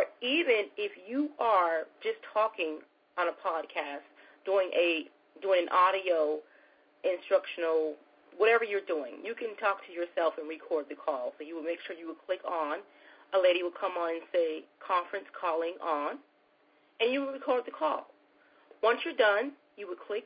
or even if you are just talking on a podcast, doing an audio instructional, whatever you're doing, you can talk to yourself and record the call. So you would make sure you would click on. A lady would come on and say, conference calling on, and you would record the call. Once you're done, you would click